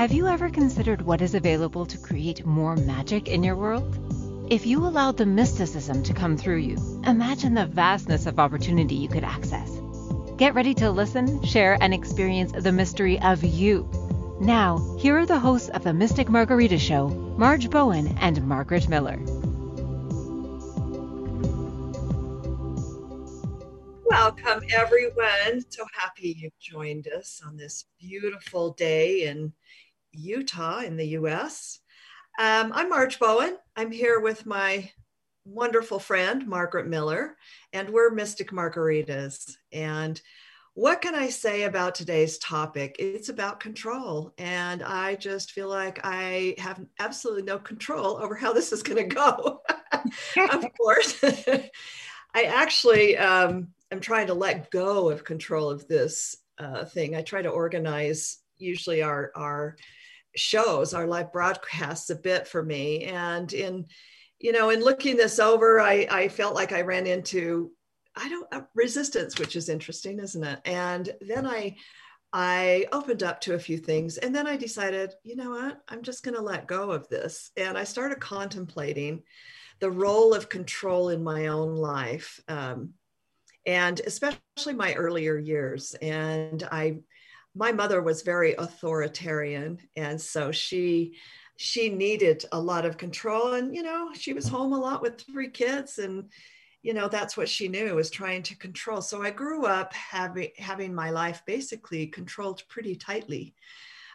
Have you ever considered what is available to create more magic in your world? If you allowed the mysticism to come through you, imagine the vastness of opportunity you could access. Get ready to listen, share, and experience the mystery of you. Now, here are the hosts of the Mystic Margarita Show, Marge Bowen and Margaret Miller. Welcome, everyone. So happy you've joined us on this beautiful day in Utah in the U.S. I'm Marge Bowen. I'm here with my wonderful friend, Margaret Miller, and we're Mystic Margaritas. And what can I say about today's topic? It's about control. And I just feel like I have absolutely no control over how this is going to go. Of course, I actually am trying to let go of control of this thing. I try to organize usually our shows, our live broadcasts a bit for me. And in looking this over, I felt like I ran into resistance, which is interesting, isn't it? And then I opened up to a few things, and then I decided, you know what, I'm just going to let go of this. And I started contemplating the role of control in my own life, and especially my earlier years. And my mother was very authoritarian, and so she needed a lot of control. And, she was home a lot with three kids, and, that's what she knew, was trying to control. So I grew up having my life basically controlled pretty tightly,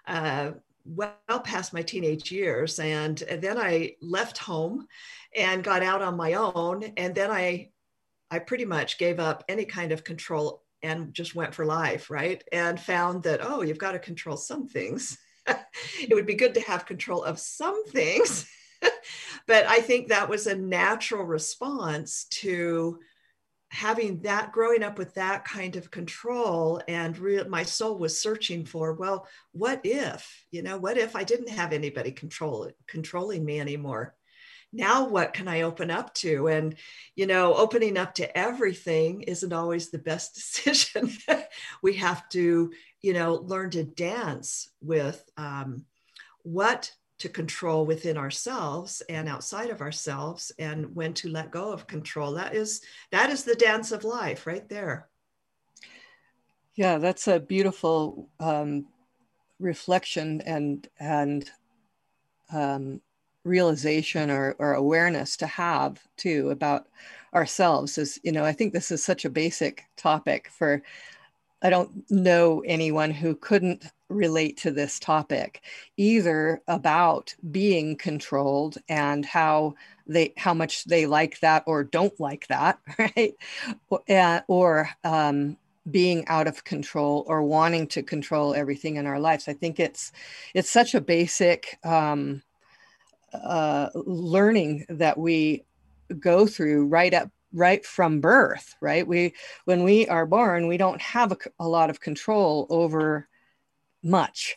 well past my teenage years. And then I left home and got out on my own. And then I pretty much gave up any kind of control and just went for life, right? And found that, oh, you've got to control some things. It would be good to have control of some things. But I think that was a natural response to having that, growing up with that kind of control. And my soul was searching for, well, what if I didn't have anybody controlling me anymore? Now, what can I open up to? And, opening up to everything isn't always the best decision. We have to, learn to dance with what to control within ourselves and outside of ourselves, and when to let go of control. That is the dance of life right there. Yeah, that's a beautiful reflection and realization or awareness to have too about ourselves. Is, I think this is such a basic topic for, I don't know anyone who couldn't relate to this topic, either about being controlled and how much they like that or don't like that, right? Or being out of control or wanting to control everything in our lives. I think it's such a basic learning that we go through right from birth, right? When we are born, we don't have a lot of control over much,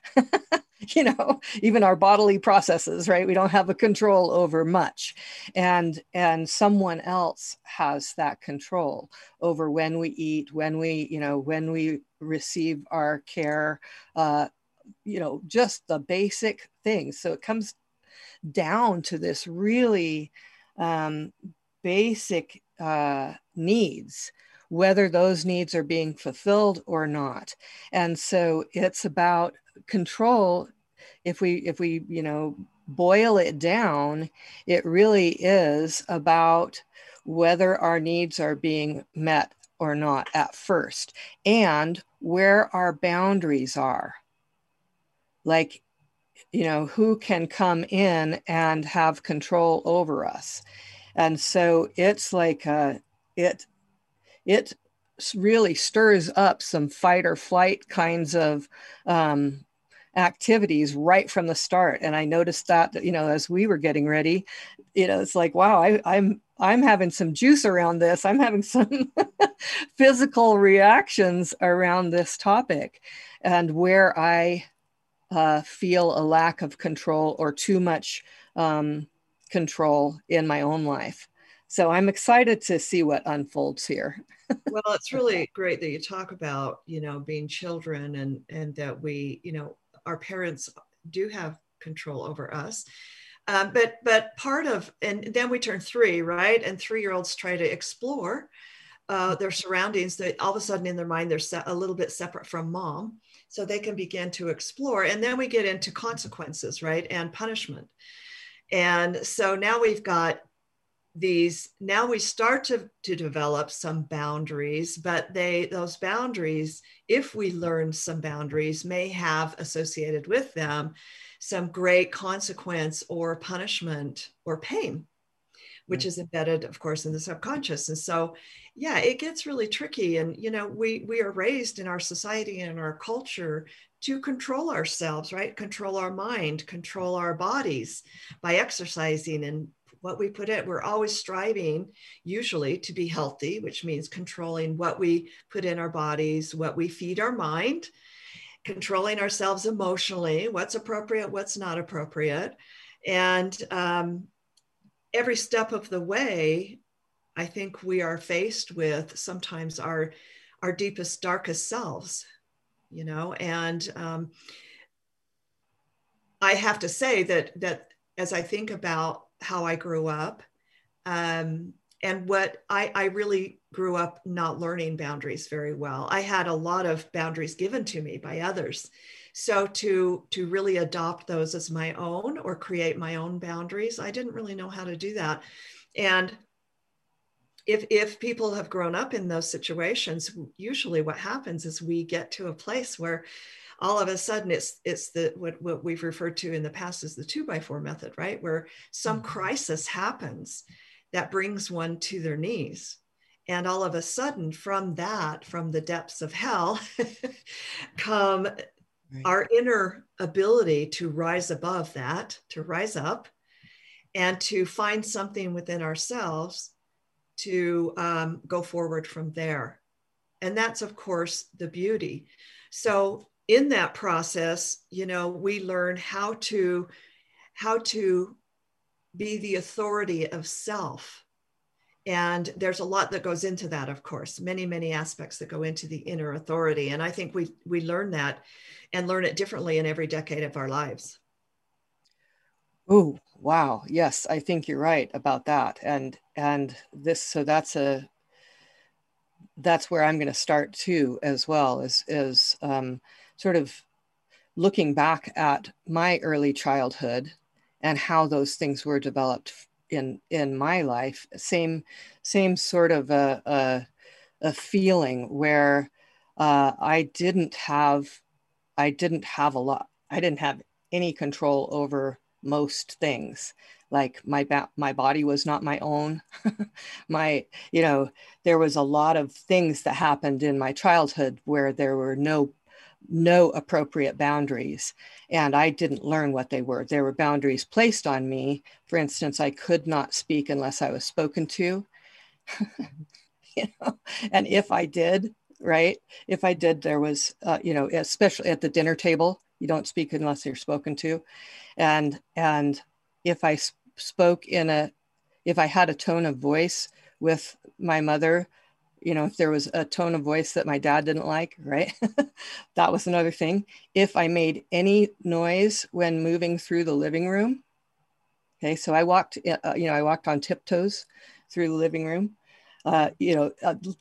even our bodily processes, right? We don't have a control over much. And someone else has that control over when we eat, when we receive our care, just the basic things. So it comes down to this really basic needs, whether those needs are being fulfilled or not. And so it's about control. If we boil it down, it really is about whether our needs are being met or not at first, and where our boundaries are. Like, who can come in and have control over us. And so it's like it really stirs up some fight or flight kinds of activities right from the start. And I noticed that, as we were getting ready, it's like, wow, I'm having some juice around this. I'm having some physical reactions around this topic, and where I feel a lack of control or too much control in my own life. So I'm excited to see what unfolds here. Well, it's really great that you talk about, being children, and that we, our parents do have control over us. But part of, and then we turn three, right? And three-year-olds try to explore their surroundings. That all of a sudden in their mind, they're a little bit separate from mom. So they can begin to explore. And then we get into consequences, right? And punishment. And so now we've got these, now we start to develop some boundaries, but those boundaries, if we learn some boundaries, may have associated with them some great consequence or punishment or pain, which is embedded, of course, in the subconscious. And so, yeah, it gets really tricky. And, you know, we are raised in our society and in our culture to control ourselves, right? Control our mind, control our bodies by exercising and what we put in. We're always striving usually to be healthy, which means controlling what we put in our bodies, what we feed our mind, controlling ourselves emotionally, what's appropriate, what's not appropriate. And, every step of the way, I think we are faced with sometimes our deepest, darkest selves, you know, and I have to say that as I think about how I grew up and what I really grew up not learning boundaries very well. I had a lot of boundaries given to me by others. So to really adopt those as my own or create my own boundaries, I didn't really know how to do that. And if people have grown up in those situations, usually what happens is we get to a place where all of a sudden it's what we've referred to in the past as the 2x4 method, right? Where some crisis happens that brings one to their knees. And all of a sudden from the depths of hell come right. Our inner ability to rise above that, to rise up and to find something within ourselves to go forward from there. And that's, of course, the beauty. So in that process, you know, we learn how to be the authority of self. And there's a lot that goes into that, of course, many, many aspects that go into the inner authority. And I think we learn that and learn it differently in every decade of our lives. Oh, wow. Yes, I think you're right about that. And this, so that's where I'm going to start too, as well, is sort of looking back at my early childhood and how those things were developed in my life, same sort of a feeling where I didn't have any control over most things. Like my body was not my own. There was a lot of things that happened in my childhood where there were no appropriate boundaries, and I didn't learn what they were. There were boundaries placed on me. For instance, I could not speak unless I was spoken to, and if I did, right? If I did, there was, especially at the dinner table, you don't speak unless you're spoken to. And if I spoke if I had a tone of voice with my mother, if there was a tone of voice that my dad didn't like, right? That was another thing. If I made any noise when moving through the living room, okay, so I walked on tiptoes through the living room,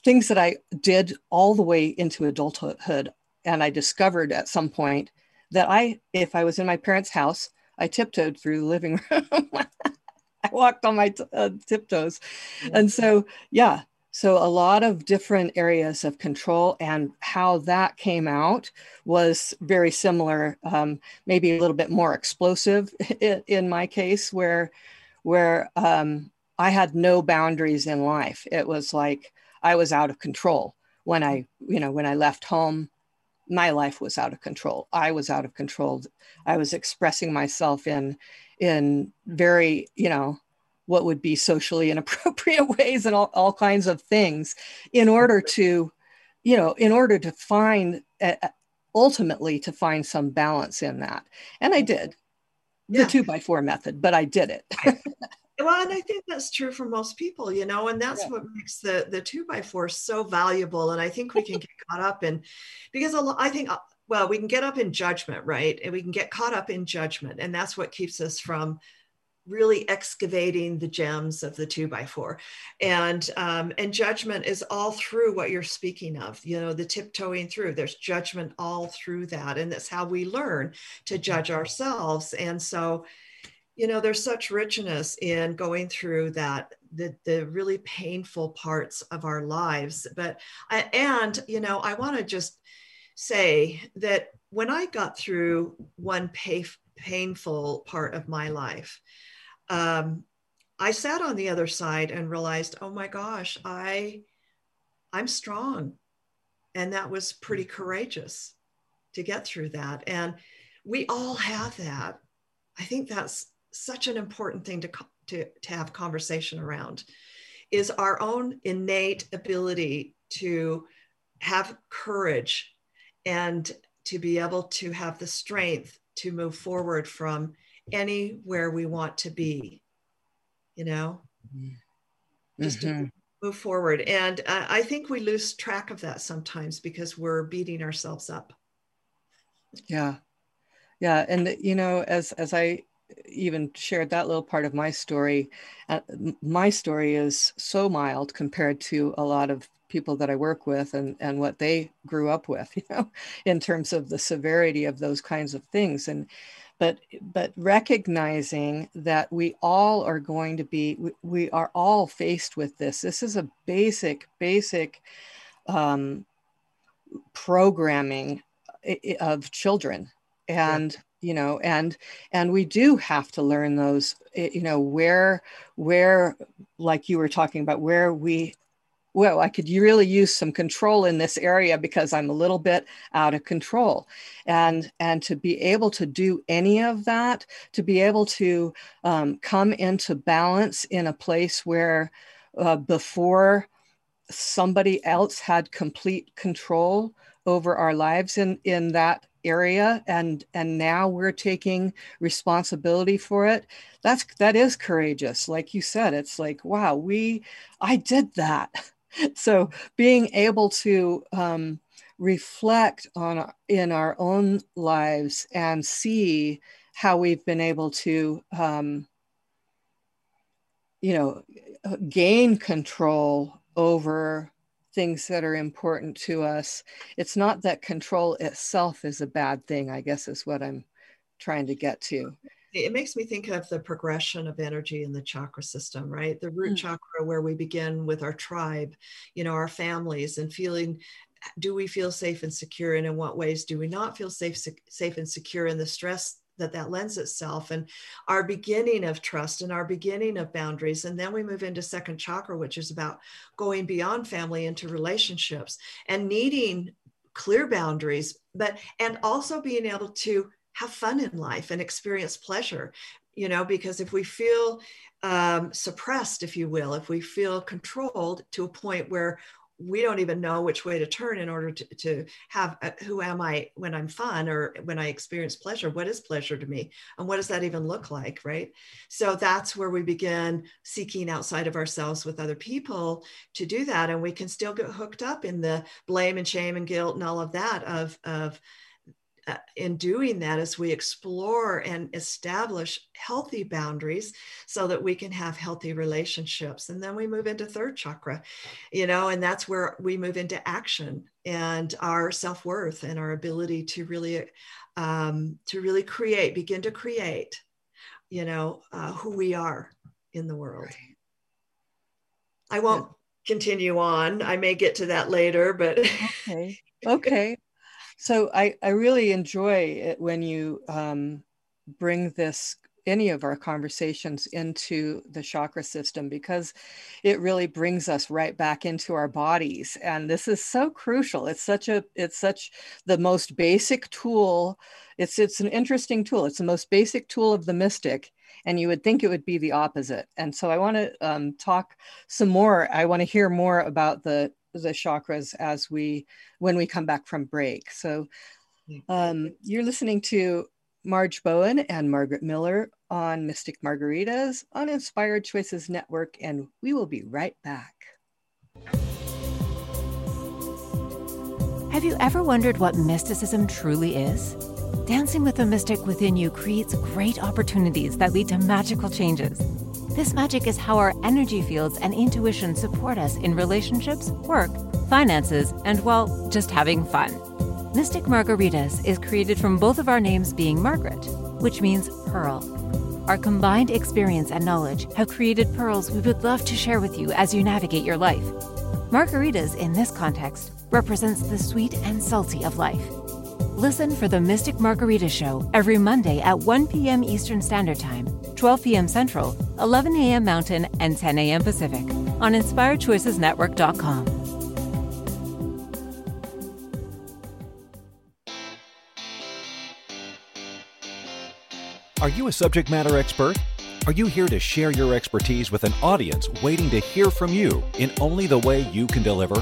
things that I did all the way into adulthood. And I discovered at some point that if I was in my parents' house, I tiptoed through the living room. I walked on my tiptoes. Yeah. And so, yeah. So a lot of different areas of control, and how that came out was very similar, maybe a little bit more explosive in my case, where I had no boundaries in life. It was like I was out of control when I left home. My life was out of control. I was out of control. I was expressing myself in very, what would be socially inappropriate ways and all kinds of things in order to find, ultimately to find some balance in that. And I did the 2x4 method, but I did it. Well, and I think that's true for most people, and that's what makes the 2x4 so valuable. And I think we can get caught up in, because I think Well, we can get up in judgment, right? And we can get caught up in judgment. And that's what keeps us from really excavating the gems of the 2x4. And judgment is all through what you're speaking of, you know, the tiptoeing through. There's judgment all through that. And that's how we learn to judge ourselves. And so, you know, there's such richness in going through that, the really painful parts of our lives. But, and, you know, I want to just say that when I got through one painful part of my life, I sat on the other side and realized, oh my gosh, I'm strong. And that was pretty courageous to get through that. And we all have that. I think that's such an important thing to have conversation around, is our own innate ability to have courage and to be able to have the strength to move forward from anywhere we want to be, you know, just to move forward. And I think we lose track of that sometimes because we're beating ourselves up. Yeah. Yeah. And, you know, as I even shared that little part of my story is so mild compared to a lot of people that I work with and what they grew up with, you know, in terms of the severity of those kinds of things. And, but recognizing that we all are going to be, we are all faced with this. This is a basic programming of children. And, you know, and we do have to learn those, you know, where, like you were talking about, where we, well, I could really use some control in this area because I'm a little bit out of control. And to be able to do any of that, to be able to come into balance in a place where before somebody else had complete control over our lives in that area, and now we're taking responsibility for it. That is courageous. Like you said, it's like, wow, I did that. So being able to reflect on in our own lives and see how we've been able to, you know, gain control over things that are important to us. It's not that control itself is a bad thing, I guess is what I'm trying to get to. It makes me think of the progression of energy in the chakra system, right? The root chakra, where we begin with our tribe, you know, our families, and feeling, do we feel safe and secure? And in what ways do we not feel safe and secure, in the stress that lends itself, and our beginning of trust and our beginning of boundaries. And then we move into second chakra, which is about going beyond family into relationships and needing clear boundaries, and also being able to have fun in life and experience pleasure, you know, because if we feel suppressed, if you will, if we feel controlled to a point where we don't even know which way to turn in order to have who am I when I'm fun or when I experience pleasure? What is pleasure to me? And what does that even look like, right? So that's where we begin seeking outside of ourselves with other people to do that. And we can still get hooked up in the blame and shame and guilt and all of that of in doing that, as we explore and establish healthy boundaries so that we can have healthy relationships. And then we move into third chakra, you know, and that's where we move into action and our self-worth and our ability to really create, begin to create, you know, who we are in the world. Right. I won't continue on. I may get to that later, but. Okay. So I really enjoy it when you bring any of our conversations into the chakra system, because it really brings us right back into our bodies. And this is so crucial. It's such the most basic tool. It's an interesting tool. It's the most basic tool of the mystic. And you would think it would be the opposite. And so I want to talk some more. I want to hear more about the chakras when we come back from break. So you're listening to Marge Bowen and Margaret Miller on Mystic Margaritas on Inspired Choices Network, and we will be right back. Have you ever wondered what mysticism truly is? Dancing with the mystic within you creates great opportunities that lead to magical changes. This magic is how our energy fields and intuition support us in relationships, work, finances, and, well, just having fun. Mystic Margaritas is created from both of our names being Margaret, which means pearl. Our combined experience and knowledge have created pearls we would love to share with you as you navigate your life. Margaritas, in this context, represents the sweet and salty of life. Listen for the Mystic Margarita Show every Monday at 1 p.m. Eastern Standard Time, 12 p.m. Central, 11 a.m. Mountain, and 10 a.m. Pacific on InspiredChoicesNetwork.com. Are you a subject matter expert? Are you here to share your expertise with an audience waiting to hear from you in only the way you can deliver?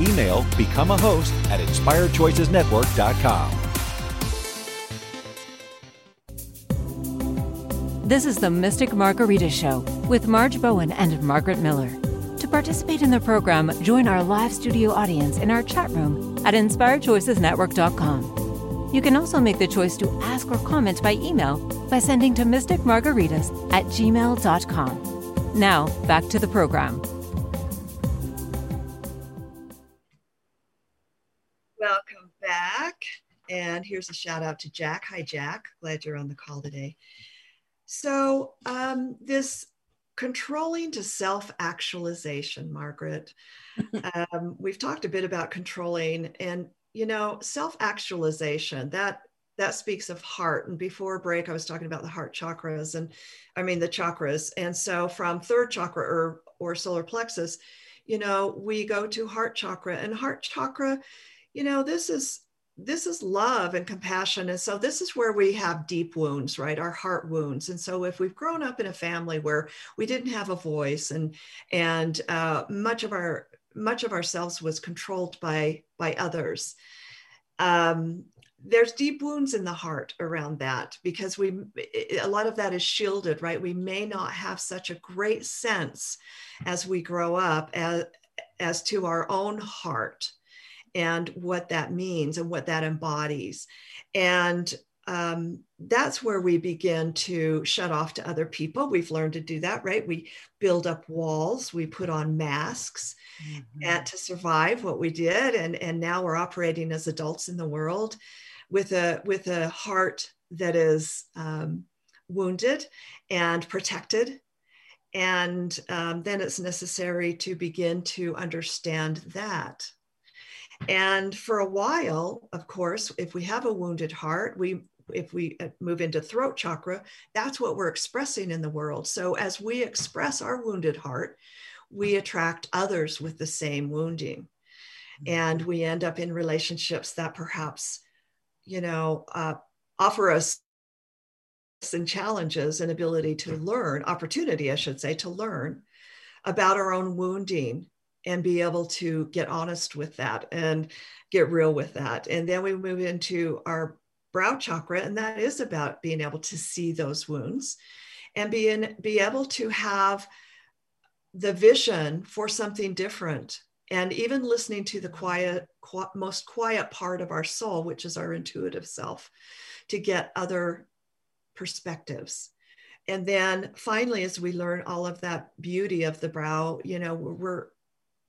Email becomeahost@inspiredchoicesnetwork.com. This is the Mystic Margarita Show with Marge Bowen and Margaret Miller. To participate in the program, join our live studio audience in our chat room at inspiredchoicesnetwork.com. You can also make the choice to ask or comment by email by sending to mysticmargaritas@gmail.com. Now, back to the program. Welcome back. And here's a shout out to Jack. Hi, Jack. Glad you're on the call today. So this controlling to self-actualization, Margaret. We've talked a bit about controlling, and you know, self-actualization, that speaks of heart. And before break, I was talking about the heart chakras the chakras. And so from third chakra or solar plexus, you know, we go to heart chakra, and heart chakra, you know, this is love and compassion. And so this is where we have deep wounds, right? Our heart wounds. And so if we've grown up in a family where we didn't have a voice and much of ourselves was controlled by others. There's deep wounds in the heart around that, because a lot of that is shielded, right? We may not have such a great sense as we grow up as to our own heart and what that means and what that embodies. And that's where we begin to shut off to other people. We've learned to do that, right? We build up walls, we put on masks and to survive what we did. And now we're operating as adults in the world with a heart that is wounded and protected. And then it's necessary to begin to understand that. And for a while, of course, if we have a wounded heart, if we move into throat chakra, that's what we're expressing in the world. So as we express our wounded heart, we attract others with the same wounding. And we end up in relationships that perhaps, you know, offer us some challenges and opportunity to learn about our own wounding and be able to get honest with that and get real with that. And then we move into our brow chakra, and that is about being able to see those wounds and be able to have the vision for something different, and even listening to the most quiet part of our soul, which is our intuitive self, to get other perspectives. And then finally, as we learn all of that beauty of the brow, you know,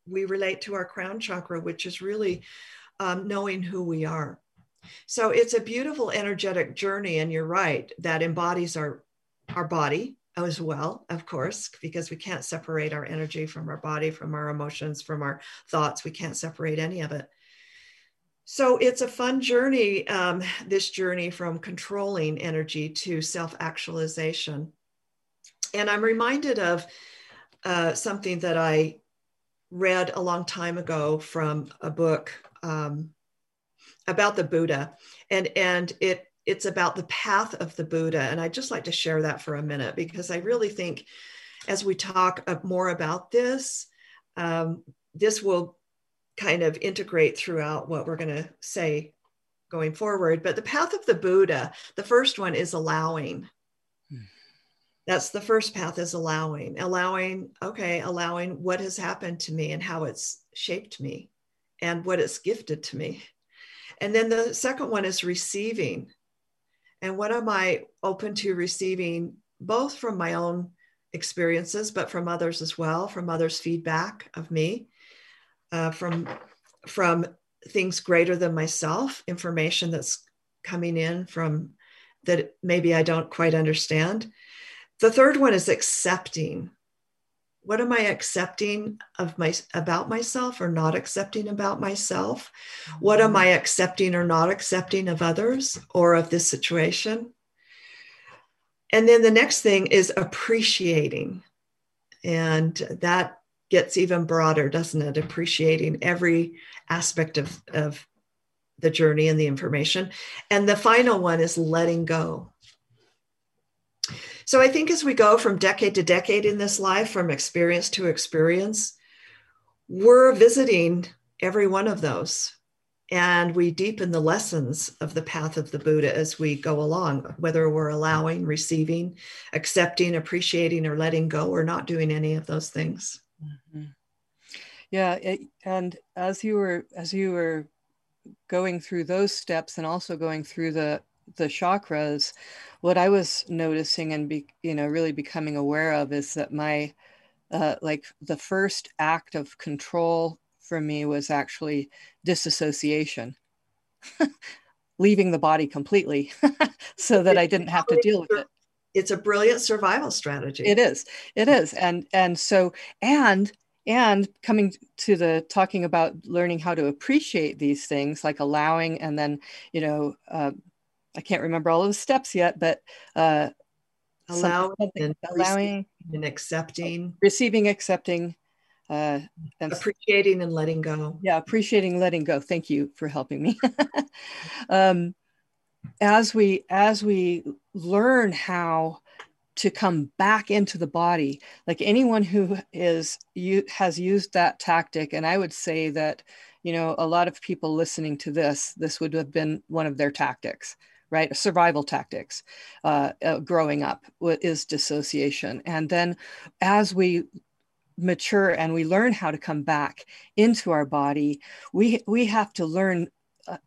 we relate to our crown chakra, which is really knowing who we are. So it's a beautiful energetic journey, and you're right, that embodies our body as well, of course, because we can't separate our energy from our body, from our emotions, from our thoughts. We can't separate any of it. So it's a fun journey, this journey from controlling energy to self-actualization. And I'm reminded of something that I read a long time ago from a book. about the Buddha, and it's about the path of the Buddha. And I'd just like to share that for a minute, because I really think as we talk more about this, this will kind of integrate throughout what we're going to say going forward. But the path of the Buddha, the first one is allowing. That's the first path, is allowing. Allowing what has happened to me and how it's shaped me and what it's gifted to me. And then the second one is receiving. And what am I open to receiving, both from my own experiences, but from others as well, from others' feedback of me, from things greater than myself, information that's coming in from that maybe I don't quite understand. The third one is accepting. What am I accepting about myself or not accepting about myself? What am I accepting or not accepting of others or of this situation? And then the next thing is appreciating. And that gets even broader, doesn't it? Appreciating every aspect of the journey and the information. And the final one is letting go. So I think as we go from decade to decade in this life, from experience to experience, we're visiting every one of those. And we deepen the lessons of the path of the Buddha as we go along, whether we're allowing, receiving, accepting, appreciating, or letting go, or not doing any of those things. Mm-hmm. Yeah, and as you were going through those steps and also going through the chakras, what I was noticing and really becoming aware of is that my the first act of control for me was actually disassociation, leaving the body completely so that I didn't have to deal with it. It's a brilliant survival strategy. It is. And so coming to talking about learning how to appreciate these things, like allowing, and then, I can't remember all of the steps yet, but allowing and accepting, receiving, accepting, and appreciating and letting go. Yeah, appreciating, letting go. Thank you for helping me. As we learn how to come back into the body, like anyone who has used that tactic, and I would say that a lot of people listening to this would have been one of their tactics, right? Survival tactics growing up is dissociation, and then as we mature and we learn how to come back into our body, we have to learn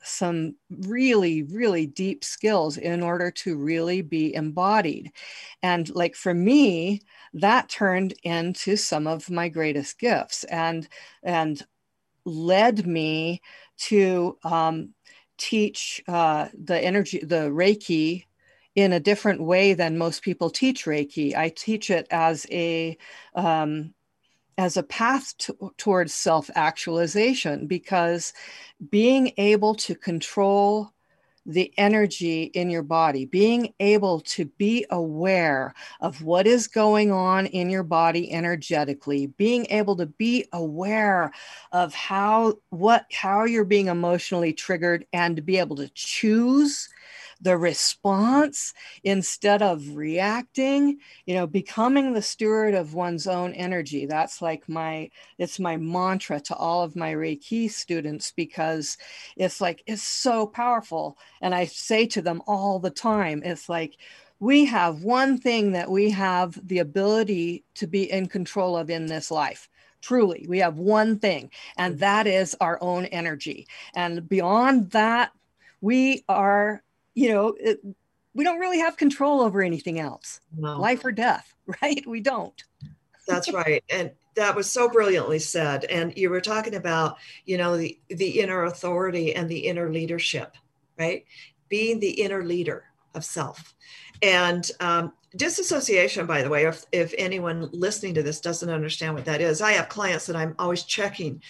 some really, really deep skills in order to really be embodied. And like for me, that turned into some of my greatest gifts and led me to teach the energy, the Reiki, in a different way than most people teach Reiki. I teach it as a path towards self-actualization, because being able to control the energy in your body, being able to be aware of what is going on in your body energetically, being able to be aware of how you're being emotionally triggered, and to be able to choose the response instead of reacting, becoming the steward of one's own energy. That's like it's my mantra to all of my Reiki students, because it's so powerful. And I say to them all the time, we have one thing that we have the ability to be in control of in this life. Truly, we have one thing, and that is our own energy. And beyond that, we are, we don't really have control over anything else. No. Life or death, right? We don't. That's right. And that was so brilliantly said. And you were talking about, the inner authority and the inner leadership, right? Being the inner leader of self. And disassociation, by the way, if anyone listening to this doesn't understand what that is, I have clients that I'm always checking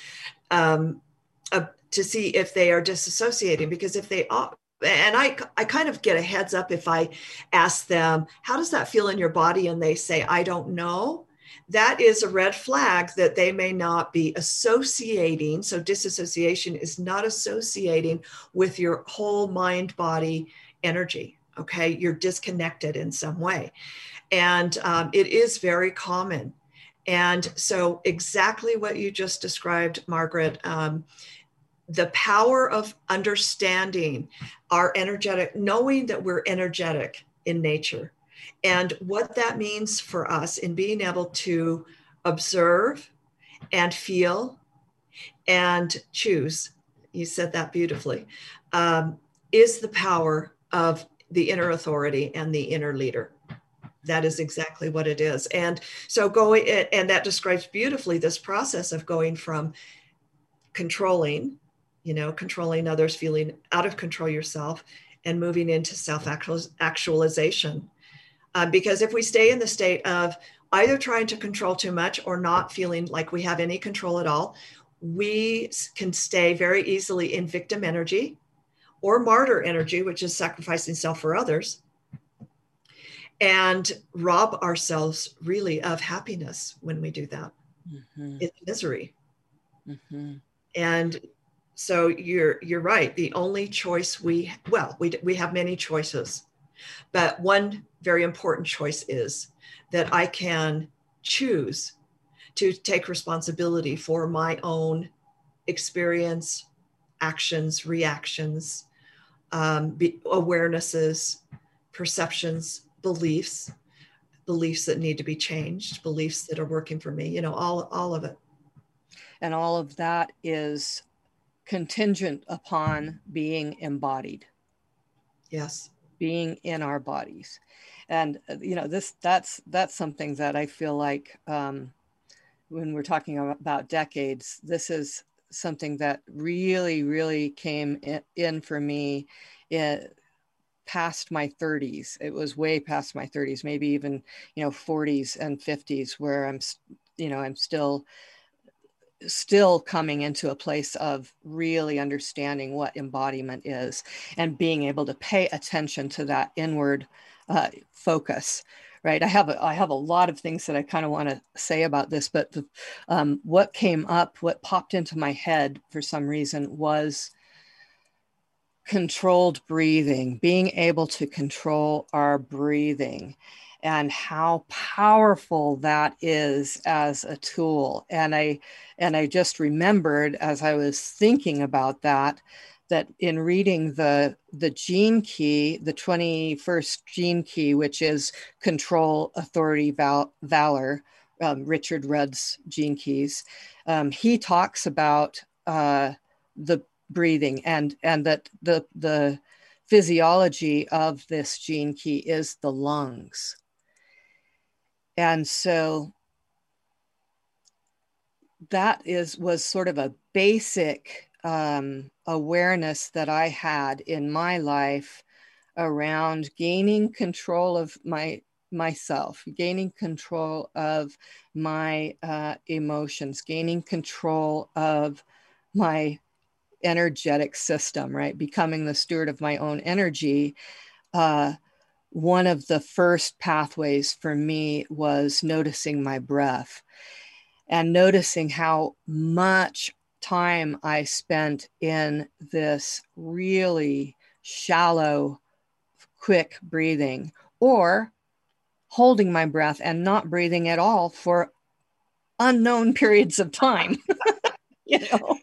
to see if they are disassociating, because if they are, and I kind of get a heads up if I ask them, how does that feel in your body? And they say, I don't know. that is a red flag that they may not be associating. So disassociation is not associating with your whole mind, body, energy. Okay, you're disconnected in some way. And it is very common. And so exactly what you just described, Margaret, the power of understanding our energetic, knowing that we're energetic in nature and what that means for us in being able to observe and feel and choose. You said that beautifully, is the power of the inner authority and the inner leader. That is exactly what it is. And so going, and that describes beautifully this process of going from controlling, you know, controlling others, feeling out of control yourself, and moving into self-actualization. Because if we stay in the state of either trying to control too much or not feeling like we have any control at all, we can stay very easily in victim energy or martyr energy, which is sacrificing self for others, and rob ourselves really of happiness when we do that. Mm-hmm. It's misery. Mm-hmm. And so you're right. The only choice we have many choices, but one very important choice is that I can choose to take responsibility for my own experience, actions, reactions, awarenesses, perceptions, beliefs that need to be changed, beliefs that are working for me, you know, all of it. And all of that is contingent upon being embodied. Yes. Being in our bodies. And, you know, that's something that I feel like when we're talking about decades, this is something that really, really came in for me past my 30s. It was way past my 30s, maybe even, you know, 40s and 50s, where I'm, you know, I'm still coming into a place of really understanding what embodiment is and being able to pay attention to that inward focus, right? I have a lot of things that I kind of want to say about this, but what popped into my head for some reason was controlled breathing, being able to control our breathing, and how powerful that is as a tool. And I just remembered as I was thinking about that in reading the gene key, the 21st gene key, which is control, authority, valor, Richard Rudd's gene keys, he talks about the breathing and that the physiology of this gene key is the lungs. And so that was sort of a basic awareness that I had in my life around gaining control of myself, gaining control of my emotions, gaining control of my energetic system, right? Becoming the steward of my own energy. One of the first pathways for me was noticing my breath and noticing how much time I spent in this really shallow, quick breathing, or holding my breath and not breathing at all for unknown periods of time. You know?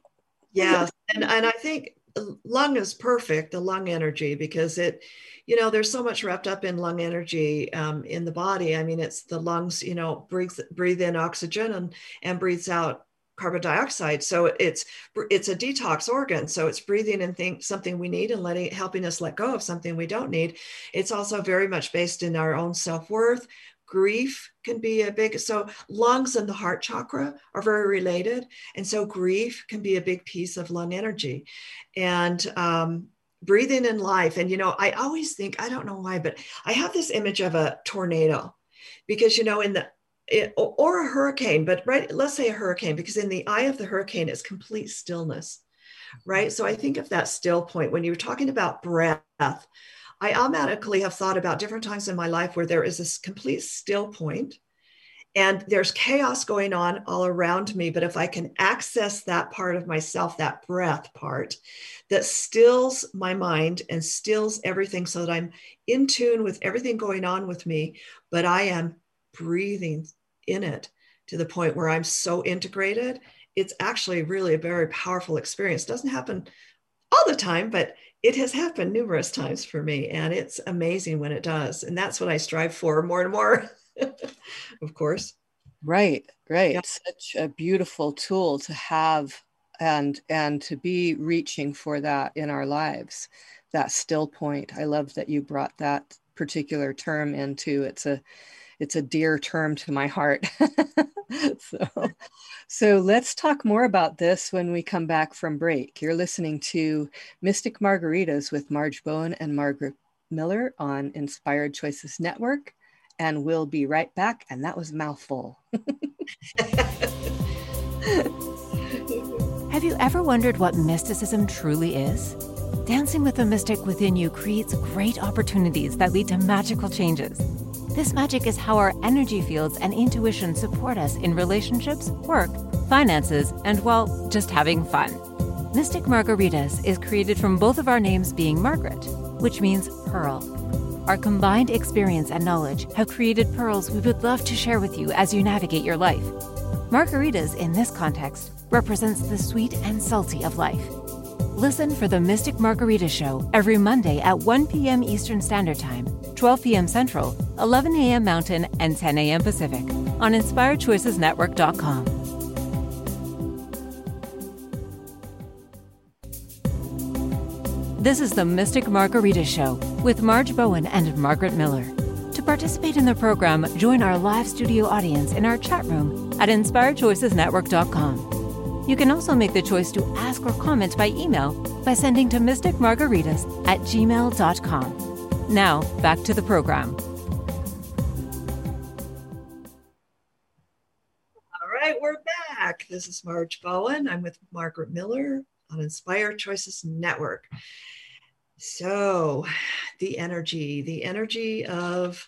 Yes. And I think lung is perfect, the lung energy, because it, you know, there's so much wrapped up in lung energy in the body. I mean, it's the lungs, you know, breathe in oxygen and breathes out carbon dioxide. So it's a detox organ. So it's breathing in something we need and helping us let go of something we don't need. It's also very much based in our own self-worth. Grief can be so lungs and the heart chakra are very related. And so grief can be a big piece of lung energy and breathing in life. And, you know, I always think, I don't know why, but I have this image of a tornado because, you know, or a hurricane, but right, let's say a hurricane, because in the eye of the hurricane is complete stillness, right? So I think of that still point when you were talking about breath. I automatically have thought about different times in my life where there is this complete still point And there's chaos going on all around me. But if I can access that part of myself, that breath part that stills my mind and stills everything so that I'm in tune with everything going on with me, but I am breathing in it to the point where I'm so integrated, it's actually really a very powerful experience. It doesn't happen all the time, but it has happened numerous times for me. And it's amazing when it does. And that's what I strive for more and more. Of course. Right, right. Yeah. Such a beautiful tool to have and to be reaching for that in our lives, that still point. I love that you brought that particular term into it's a dear term to my heart. So let's talk more about this when we come back from break. You're listening to Mystic Margaritas with Marge Bowen and Margaret Miller on Inspired Choices Network. And we'll be right back. And that was a mouthful. Have you ever wondered what mysticism truly is? Dancing with the mystic within you creates great opportunities that lead to magical changes. This magic is how our energy fields and intuition support us in relationships, work, finances, and, well, just having fun. Mystic Margaritas is created from both of our names being Margaret, which means pearl. Our combined experience and knowledge have created pearls we would love to share with you as you navigate your life. Margaritas, in this context, represents the sweet and salty of life. Listen for the Mystic Margarita Show every Monday at 1 p.m. Eastern Standard Time, 12 p.m. Central, 11 a.m. Mountain, and 10 a.m. Pacific on InspiredChoicesNetwork.com. This is the Mystic Margarita Show with Marge Bowen and Margaret Miller. To participate in the program, join our live studio audience in our chat room at InspiredChoicesNetwork.com. You can also make the choice to ask or comment by email by sending to mysticmargaritas@gmail.com. Now, back to the program. All right, we're back. This is Marge Bowen. I'm with Margaret Miller on Inspired Choices Network. So the energy of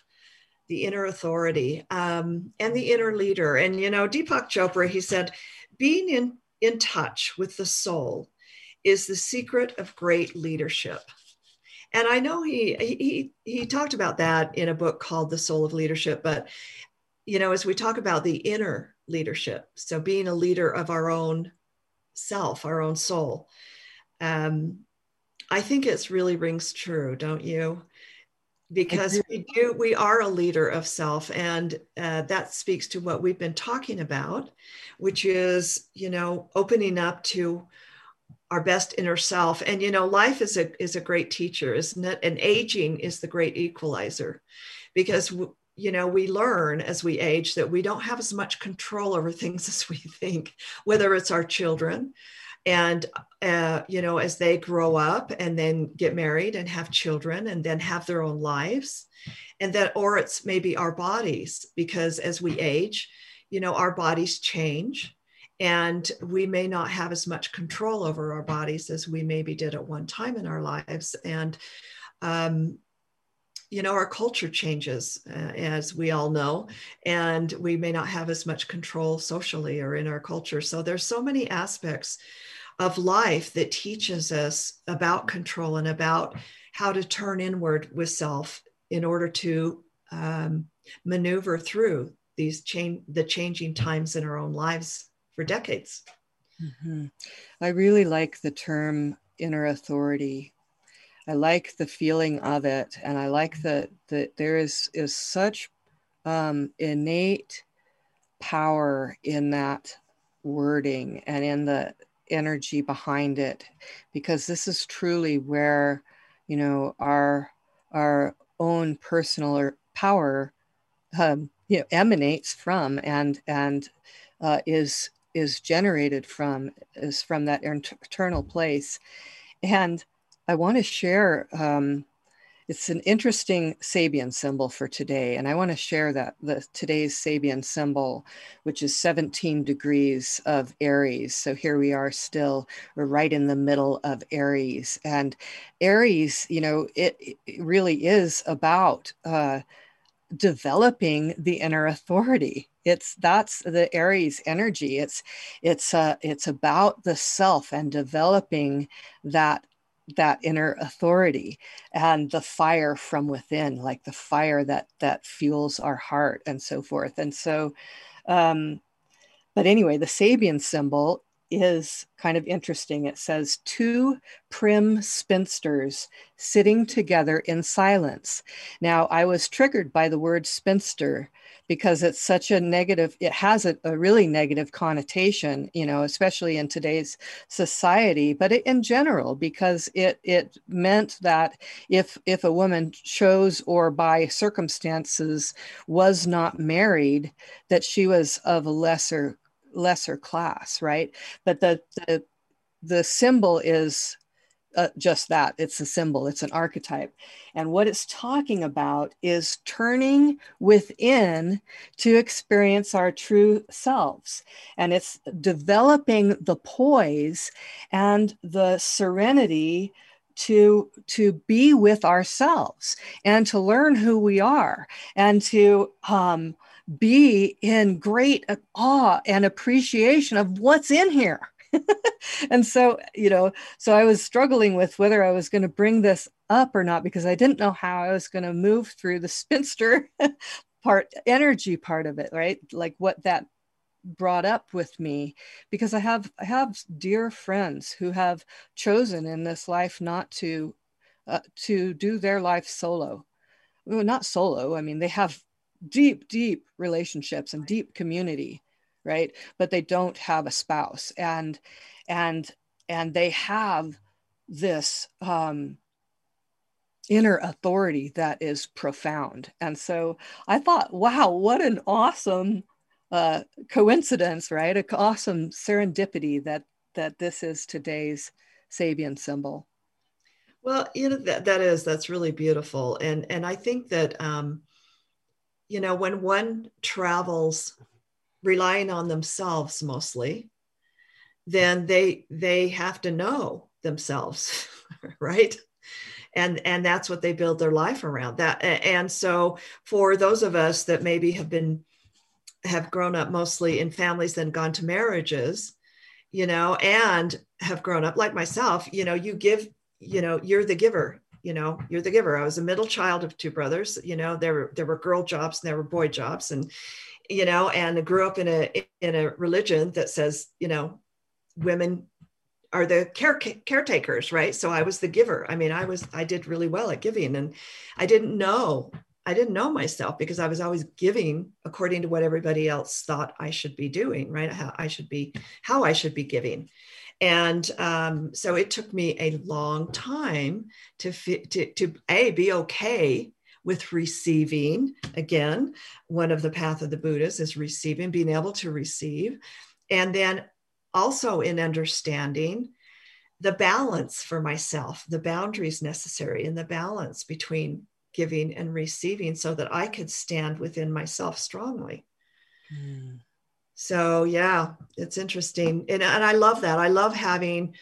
the inner authority and the inner leader. And, you know, Deepak Chopra, he said, being in touch with the soul is the secret of great leadership. And I know he talked about that in a book called The Soul of Leadership, but, you know, as we talk about the inner leadership, so being a leader of our own self, our own soul. I think it's really rings true, don't you? Because we are a leader of self, and that speaks to what we've been talking about, which is, you know, opening up to our best inner self. And, you know, life is a great teacher, isn't it? And aging is the great equalizer, because you know, we learn as we age that we don't have as much control over things as we think, whether it's our children and, you know, as they grow up and then get married and have children and then have their own lives. And that, or it's maybe our bodies, because as we age, you know, our bodies change and we may not have as much control over our bodies as we maybe did at one time in our lives. And, you know, our culture changes, as we all know, and we may not have as much control socially or in our culture. So there's so many aspects of life that teaches us about control and about how to turn inward with self in order to maneuver through these the changing times in our own lives for decades. Mm-hmm. I really like the term inner authority. I like the feeling of it, and I like that there is such innate power in that wording and in the energy behind it, because this is truly where, you know, our own personal power you know, emanates from and is generated from, is from that internal place. And I want to share, it's an interesting Sabian symbol for today. And I want to share that today's Sabian symbol, which is 17 degrees of Aries. So here we are still, we're right in the middle of Aries. And Aries, you know, it really is about developing the inner authority. That's the Aries energy. It's about the self and developing that inner authority and the fire from within, like the fire that fuels our heart and so forth. And so, but anyway, the Sabian symbol is kind of interesting. It says, two prim spinsters sitting together in silence. Now, I was triggered by the word spinster because it's such a negative, it has a really negative connotation, you know, especially in today's society, but in general, because it meant that if a woman chose or by circumstances was not married, that she was of a lesser class, right? But the symbol is just that. It's a symbol, it's an archetype. And what it's talking about is turning within to experience our true selves. And it's developing the poise and the serenity to be with ourselves and to learn who we are and to, be in great awe and appreciation of what's in here. And so, you know, so I was struggling with whether I was going to bring this up or not, because I didn't know how I was going to move through the spinster part, energy part of it, right? Like what that brought up with me, because I have dear friends who have chosen in this life not to do their life solo. Well, not solo. I mean, they have deep relationships and deep community, right? But they don't have a spouse, and they have this inner authority that is profound. And so I thought, wow, what an awesome coincidence, right? An awesome serendipity that this is today's Sabian symbol. Well, you know, that's really beautiful, and I think that. You know, when one travels relying on themselves mostly, then they have to know themselves, right? And that's what they build their life around. That, and so for those of us that maybe have grown up mostly in families, then gone to marriages, you know, and have grown up like myself, you know, you give, you know, you're the giver. You know, you're the giver. I was a middle child of two brothers. You know, there were girl jobs and there were boy jobs, and you know, and I grew up in a religion that says, you know, women are the caretakers, right? So I was the giver. I mean, I did really well at giving, and I didn't know myself because I was always giving according to what everybody else thought I should be doing, right? How I should be giving. And so it took me a long time to be okay with receiving. Again, one of the path of the Buddhas is receiving, being able to receive. And then also in understanding the balance for myself, the boundaries necessary and the balance between giving and receiving so that I could stand within myself strongly. Mm. So yeah, it's interesting. And I love that. I love having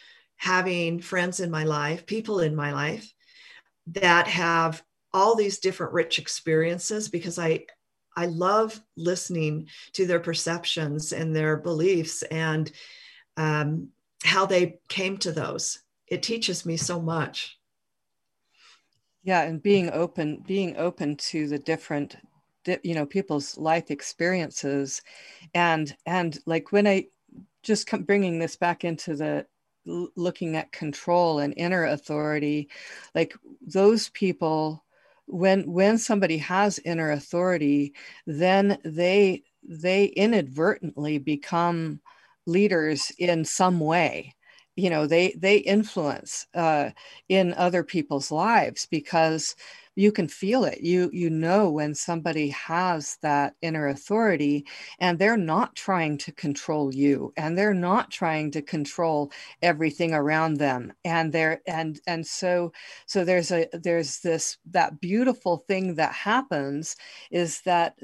friends in my life, people in my life that have all these different rich experiences, because I love listening to their perceptions and their beliefs and how they came to those. It teaches me so much. Yeah. And being open to the different, you know, people's life experiences, and like when I just come bringing this back into the looking at control and inner authority, like those people, when somebody has inner authority, then they inadvertently become leaders in some way. You know, they influence in other people's lives, because you can feel it. You know when somebody has that inner authority and they're not trying to control you, and they're not trying to control everything around them. And so there's this beautiful thing that happens, is that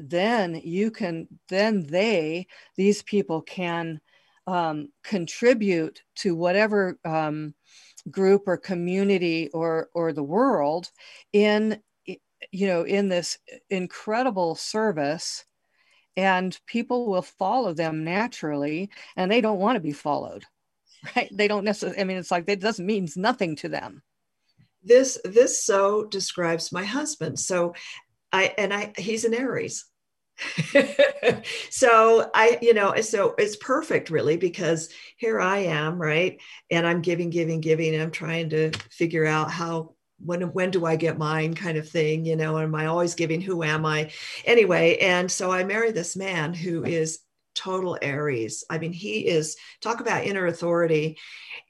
these people can contribute to whatever group or community or the world in you know, in this incredible service, and people will follow them naturally, and they don't want to be followed, right? They don't necessarily, I mean, it's like, it doesn't mean nothing to them. This so describes my husband. So he's an Aries. So so it's perfect, really, because here I am, right? And I'm giving, and I'm trying to figure out how, when do I get mine, kind of thing, you know, am I always giving, who am I? Anyway, and so I marry this man who is total Aries. I mean, he is, talk about inner authority,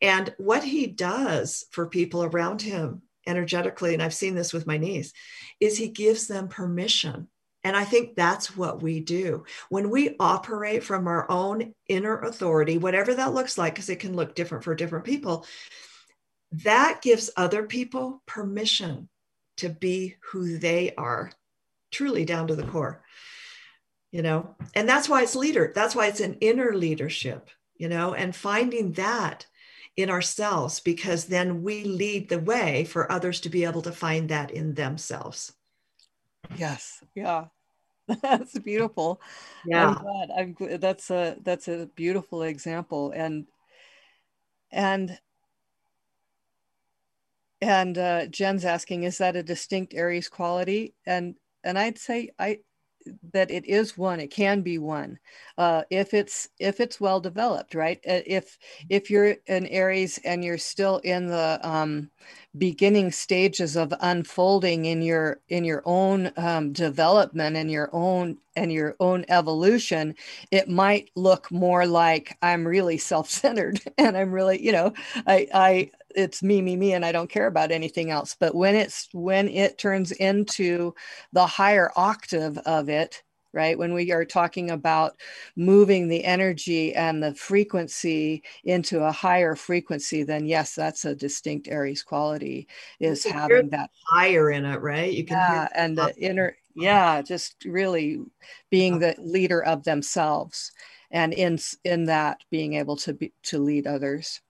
and what he does for people around him energetically, and I've seen this with my niece, is he gives them permission. And I think that's what we do when we operate from our own inner authority, whatever that looks like, because it can look different for different people. That gives other people permission to be who they are, truly down to the core, you know, and that's why it's leader. That's why it's an inner leadership, you know, and finding that in ourselves, because then we lead the way for others to be able to find that in themselves. Yes. Yeah. That's beautiful. Yeah. I'm glad. That's a beautiful example. And Jen's asking, is that a distinct Aries quality? And I'd say that it is one. It can be one if it's well developed, right? If you're an Aries and you're still in the beginning stages of unfolding in your own development and your own evolution, it might look more like I'm really self-centered and I'm really, you know, I it's me, and I don't care about anything else. But when it turns into the higher octave of it, right? When we are talking about moving the energy and the frequency into a higher frequency, then yes, that's a distinct Aries quality, is having that fire in it, right? You can hear and the inner, just really being the leader of themselves. And in that, being able to lead others.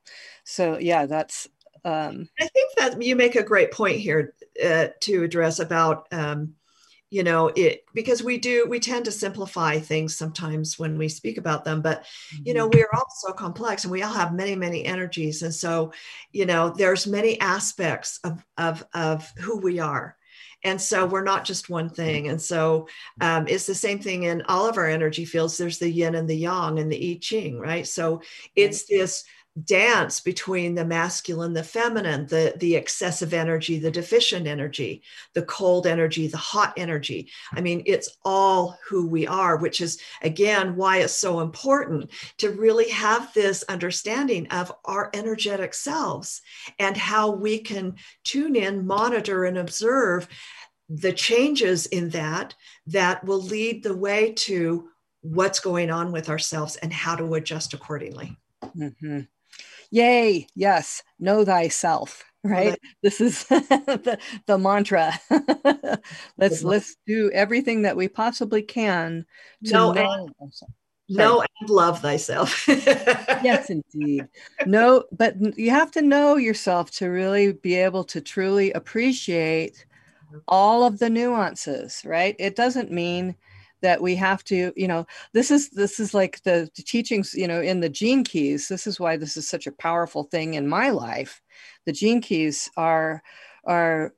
So yeah, that's. I think that you make a great point here to address about, because we tend to simplify things sometimes when we speak about them, but, you know, we're all so complex and we all have many, many energies. And so, you know, there's many aspects of who we are. And so we're not just one thing. And so it's the same thing in all of our energy fields. There's the yin and the yang and the I Ching, right? So it's this dance between the masculine, the feminine, the excessive energy, the deficient energy, the cold energy, the hot energy. I mean, it's all who we are, which is, again, why it's so important to really have this understanding of our energetic selves and how we can tune in, monitor, and observe the changes in that will lead the way to what's going on with ourselves and how to adjust accordingly. Mm-hmm. Yay. Yes. Know thyself, right? This is the mantra. Let's do everything that we possibly can to know and love thyself. Yes, indeed. No, but you have to know yourself to really be able to truly appreciate all of the nuances, right? It doesn't mean that we have to, you know, this is like the teachings, you know, in the gene keys. This is why this is such a powerful thing in my life. The gene keys are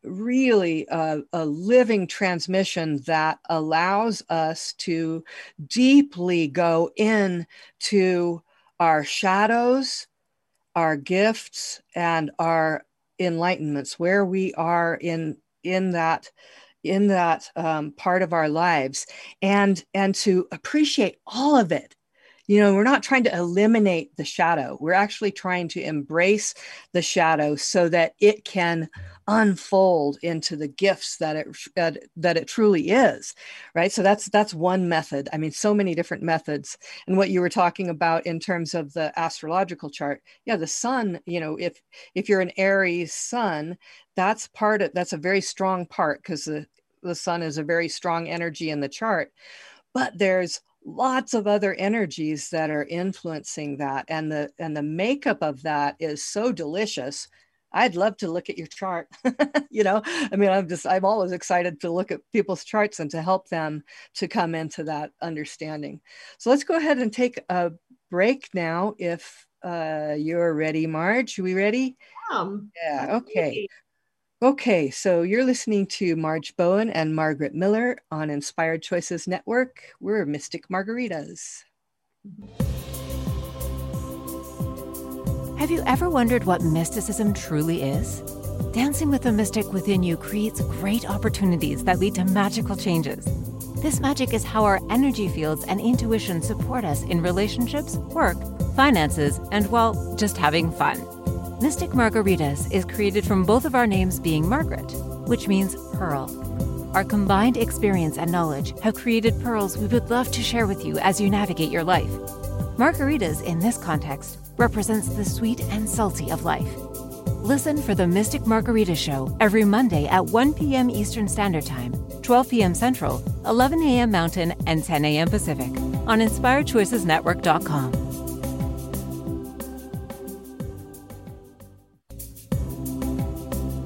really a living transmission that allows us to deeply go into our shadows, our gifts, and our enlightenments, where we are in that part of our lives, and to appreciate all of it. You know, we're not trying to eliminate the shadow. We're actually trying to embrace the shadow so that it can unfold into the gifts that it truly is, right? So that's one method. I mean, so many different methods. And what you were talking about in terms of the astrological chart, yeah, the sun. You know, if you're an Aries sun, that's a very strong part, because the sun is a very strong energy in the chart. But there's lots of other energies that are influencing that, and the makeup of that is so delicious I'd love to look at your chart. You know, I mean, I'm always excited to look at people's charts and to help them to come into that understanding. So let's go ahead and take a break now. If you're ready, Marge, are we ready? Yeah. Okay. Okay. So you're listening to Marge Bowen and Margaret Miller on Inspired Choices Network. We're Mystic Margaritas. Have you ever wondered what mysticism truly is? Dancing with the mystic within you creates great opportunities that lead to magical changes. This magic is how our energy fields and intuition support us in relationships, work, finances, and, well, just having fun. Mystic Margaritas is created from both of our names being Margaret, which means pearl. Our combined experience and knowledge have created pearls we would love to share with you as you navigate your life. Margaritas, in this context, represents the sweet and salty of life. Listen for the Mystic Margarita Show every Monday at 1 p.m. Eastern Standard Time, 12 p.m. Central, 11 a.m. Mountain, and 10 a.m. Pacific on InspiredChoicesNetwork.com.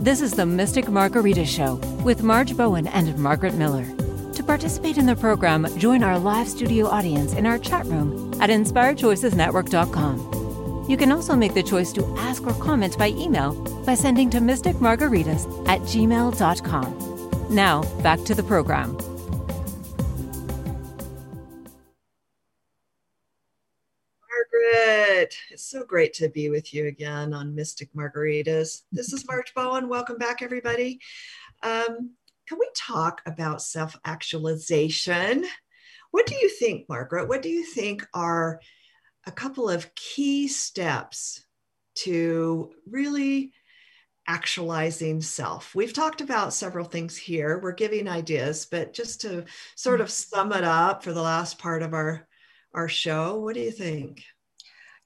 This is the Mystic Margarita Show with Marge Bowen and Margaret Miller. To participate in the program, join our live studio audience in our chat room at InspiredChoicesNetwork.com. You can also make the choice to ask or comment by email by sending to mysticmargaritas@gmail.com. Now, back to the program. Margaret, it's so great to be with you again on Mystic Margaritas. This is Marge Bowen. Welcome back, everybody. Can we talk about self-actualization? What do you think, Margaret? What do you think are a couple of key steps to really actualizing self? We've talked about several things here. We're giving ideas, but just to sort of sum it up for the last part of our show, what do you think?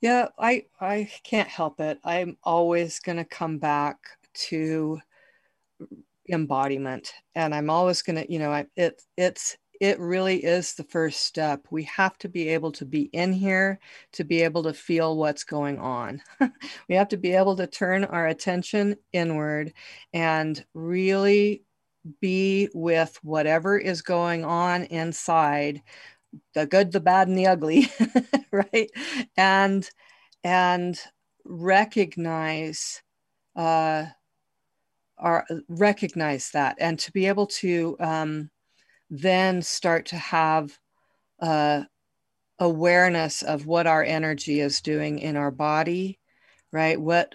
Yeah, I can't help it. I'm always going to come back to embodiment, and I'm always going to, you know, it really is the first step. We have to be able to be in here, to be able to feel what's going on. We have to be able to turn our attention inward and really be with whatever is going on inside, the good, the bad, and the ugly, right? And recognize recognize that, and to be able to then start to have awareness of what our energy is doing in our body, right? What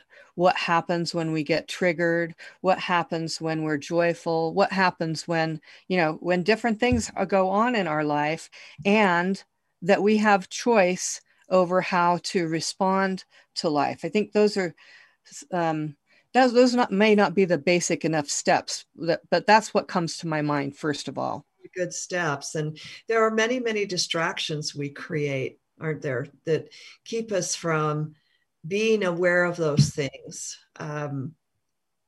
happens when we get triggered? What happens when we're joyful? What happens when, you know, when different things go on in our life, and that we have choice over how to respond to life. I think those are, may not be the basic enough steps, but that's what comes to my mind, first of all. Good steps. And there are many, many distractions we create, aren't there, that keep us from being aware of those things.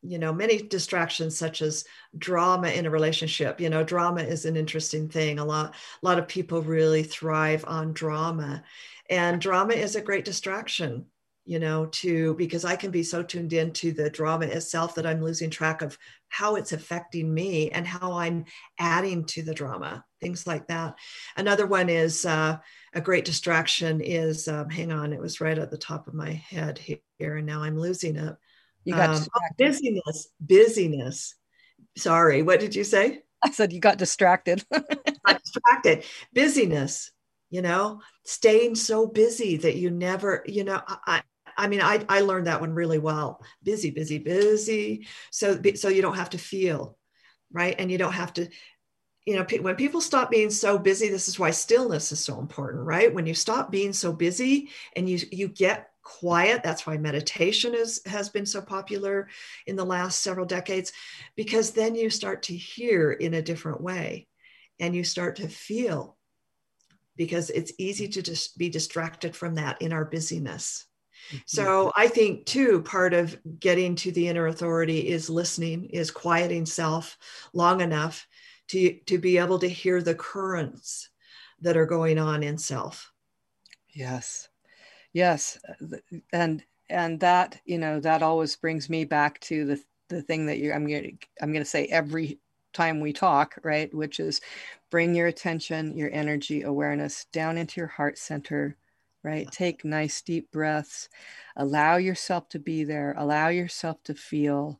You know, many distractions such as drama in a relationship. You know, drama is an interesting thing. A lot of people really thrive on drama, and drama is a great distraction, you know, because I can be so tuned into the drama itself that I'm losing track of how it's affecting me and how I'm adding to the drama, things like that. Another one is a great distraction is, hang on, it was right at the top of my head here and now I'm losing it. You got busyness. Sorry, what did you say? I said you got distracted. Busyness, you know, staying so busy that you never, you know, I learned that one really well. Busy, busy, busy. So you don't have to feel, right? And you don't have to, you know, when people stop being so busy, this is why stillness is so important, right? When you stop being so busy and you get quiet, that's why meditation has been so popular in the last several decades, because then you start to hear in a different way and you start to feel, because it's easy to just be distracted from that in our busyness. So I think too, part of getting to the inner authority is listening, is quieting self long enough to be able to hear the currents that are going on in self. Yes. And And that, you know, that always brings me back to the thing that I'm going to say every time we talk, right? Which is bring your attention, your energy, awareness down into your heart center, right? Take nice deep breaths, allow yourself to be there, allow yourself to feel,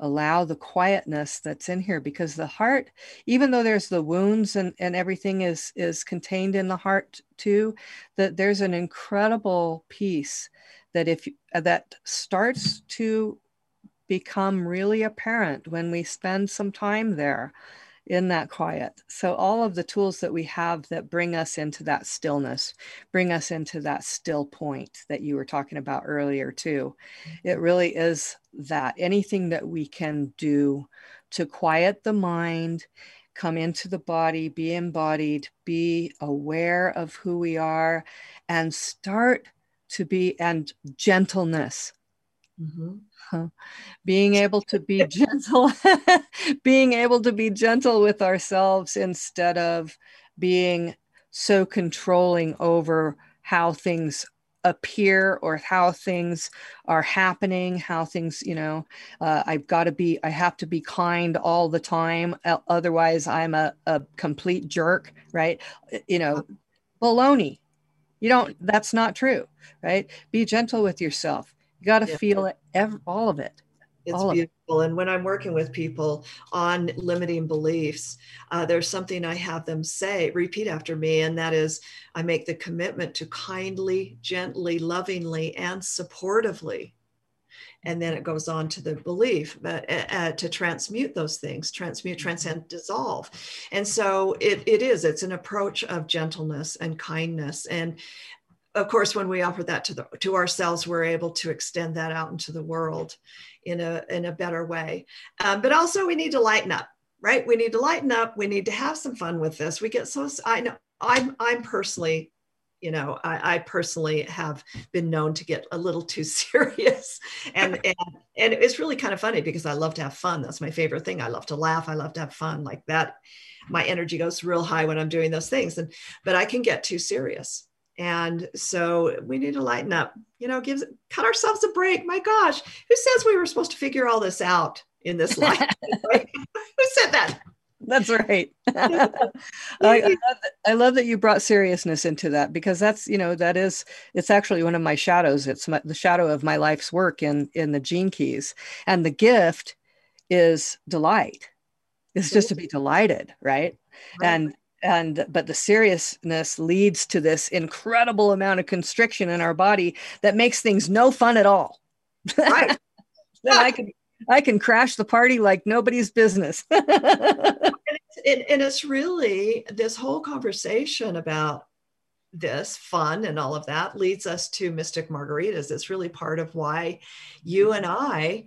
allow the quietness that's in here, because the heart, even though there's the wounds and everything is contained in the heart too, that there's an incredible peace that that starts to become really apparent when we spend some time there in that quiet. So all of the tools that we have that bring us into that stillness, bring us into that still point that you were talking about earlier too. It really is that anything that we can do to quiet the mind, come into the body, be embodied, be aware of who we are, and start to be, and gentleness. Mm-hmm. Being able to be gentle, being able to be gentle with ourselves instead of being so controlling over how things appear or how things are happening, how things, you know, I have to be kind all the time. Otherwise I'm a complete jerk, right? You know, baloney. That's not true, right? Be gentle with yourself. You got to feel it, all of it. It's beautiful. And when I'm working with people on limiting beliefs, there's something I have them say, repeat after me. And that is, I make the commitment to kindly, gently, lovingly, and supportively. And then it goes on to the belief, but to transmute those things, transmute, transcend, dissolve. And so it's an approach of gentleness and kindness. And of course, when we offer that to ourselves, we're able to extend that out into the world in a better way. But also we need to lighten up, right? We need to lighten up. We need to have some fun with this. We get so, I know I'm personally, you know, I personally have been known to get a little too serious. And it's really kind of funny because I love to have fun. That's my favorite thing. I love to laugh. I love to have fun like that. My energy goes real high when I'm doing those things. But I can get too serious. And so we need to lighten up, you know, cut ourselves a break. My gosh, who says we were supposed to figure all this out in this life? Right? Who said that? That's right. I love that you brought seriousness into that, because that's, you know, it's actually one of my shadows. It's the shadow of my life's work in the Gene Keys. And the gift is delight. It's just to be delighted, right. But the seriousness leads to this incredible amount of constriction in our body that makes things no fun at all. Right. Then I can crash the party like nobody's business. And it's really this whole conversation about this fun and all of that leads us to Mystic Margaritas. It's really part of why you and I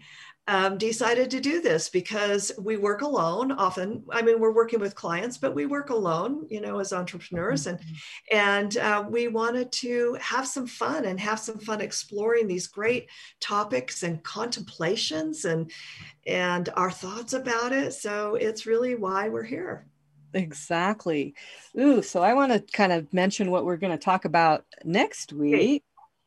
decided to do this, because we work alone often. I mean, we're working with clients, but we work alone, you know, as entrepreneurs, and we wanted to have some fun exploring these great topics and contemplations and our thoughts about it. So it's really why we're here. Exactly. Ooh, so I want to kind of mention what we're going to talk about next week.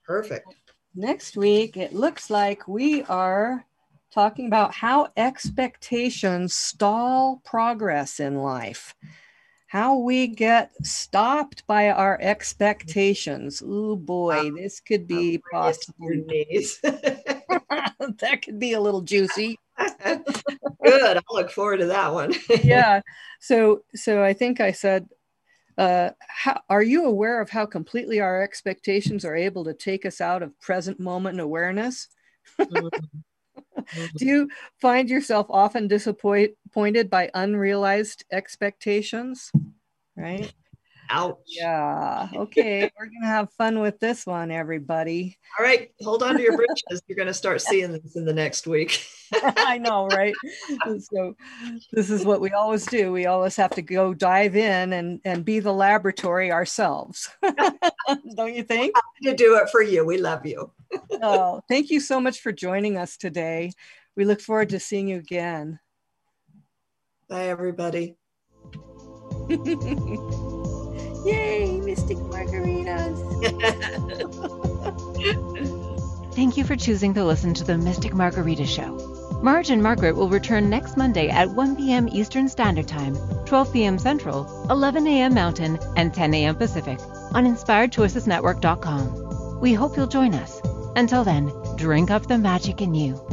Perfect. Next week, it looks like we are talking about how expectations stall progress in life, how we get stopped by our expectations. Oh boy, this could be possible. That could be a little juicy. Good. I'll look forward to that one. Yeah. So I think I said, are you aware of how completely our expectations are able to take us out of present moment awareness? Do you find yourself often disappointed by unrealized expectations? Right? Ouch. Yeah. Okay. We're going to have fun with this one, everybody. All right. Hold on to your britches. You're going to start seeing this in the next week. I know, right? So this is what we always do. We always have to go dive in and be the laboratory ourselves. Don't you think? We're happy to do it for you. We love you. Oh, thank you so much for joining us today. We look forward to seeing you again. Bye, everybody. Yay, Mystic Margaritas. Thank you for choosing to listen to the Mystic Margarita Show. Marge and Margaret will return next Monday at 1 p.m. Eastern Standard Time, 12 p.m. Central, 11 a.m. Mountain, and 10 a.m. Pacific on InspiredChoicesNetwork.com. We hope you'll join us. Until then, drink up the magic in you.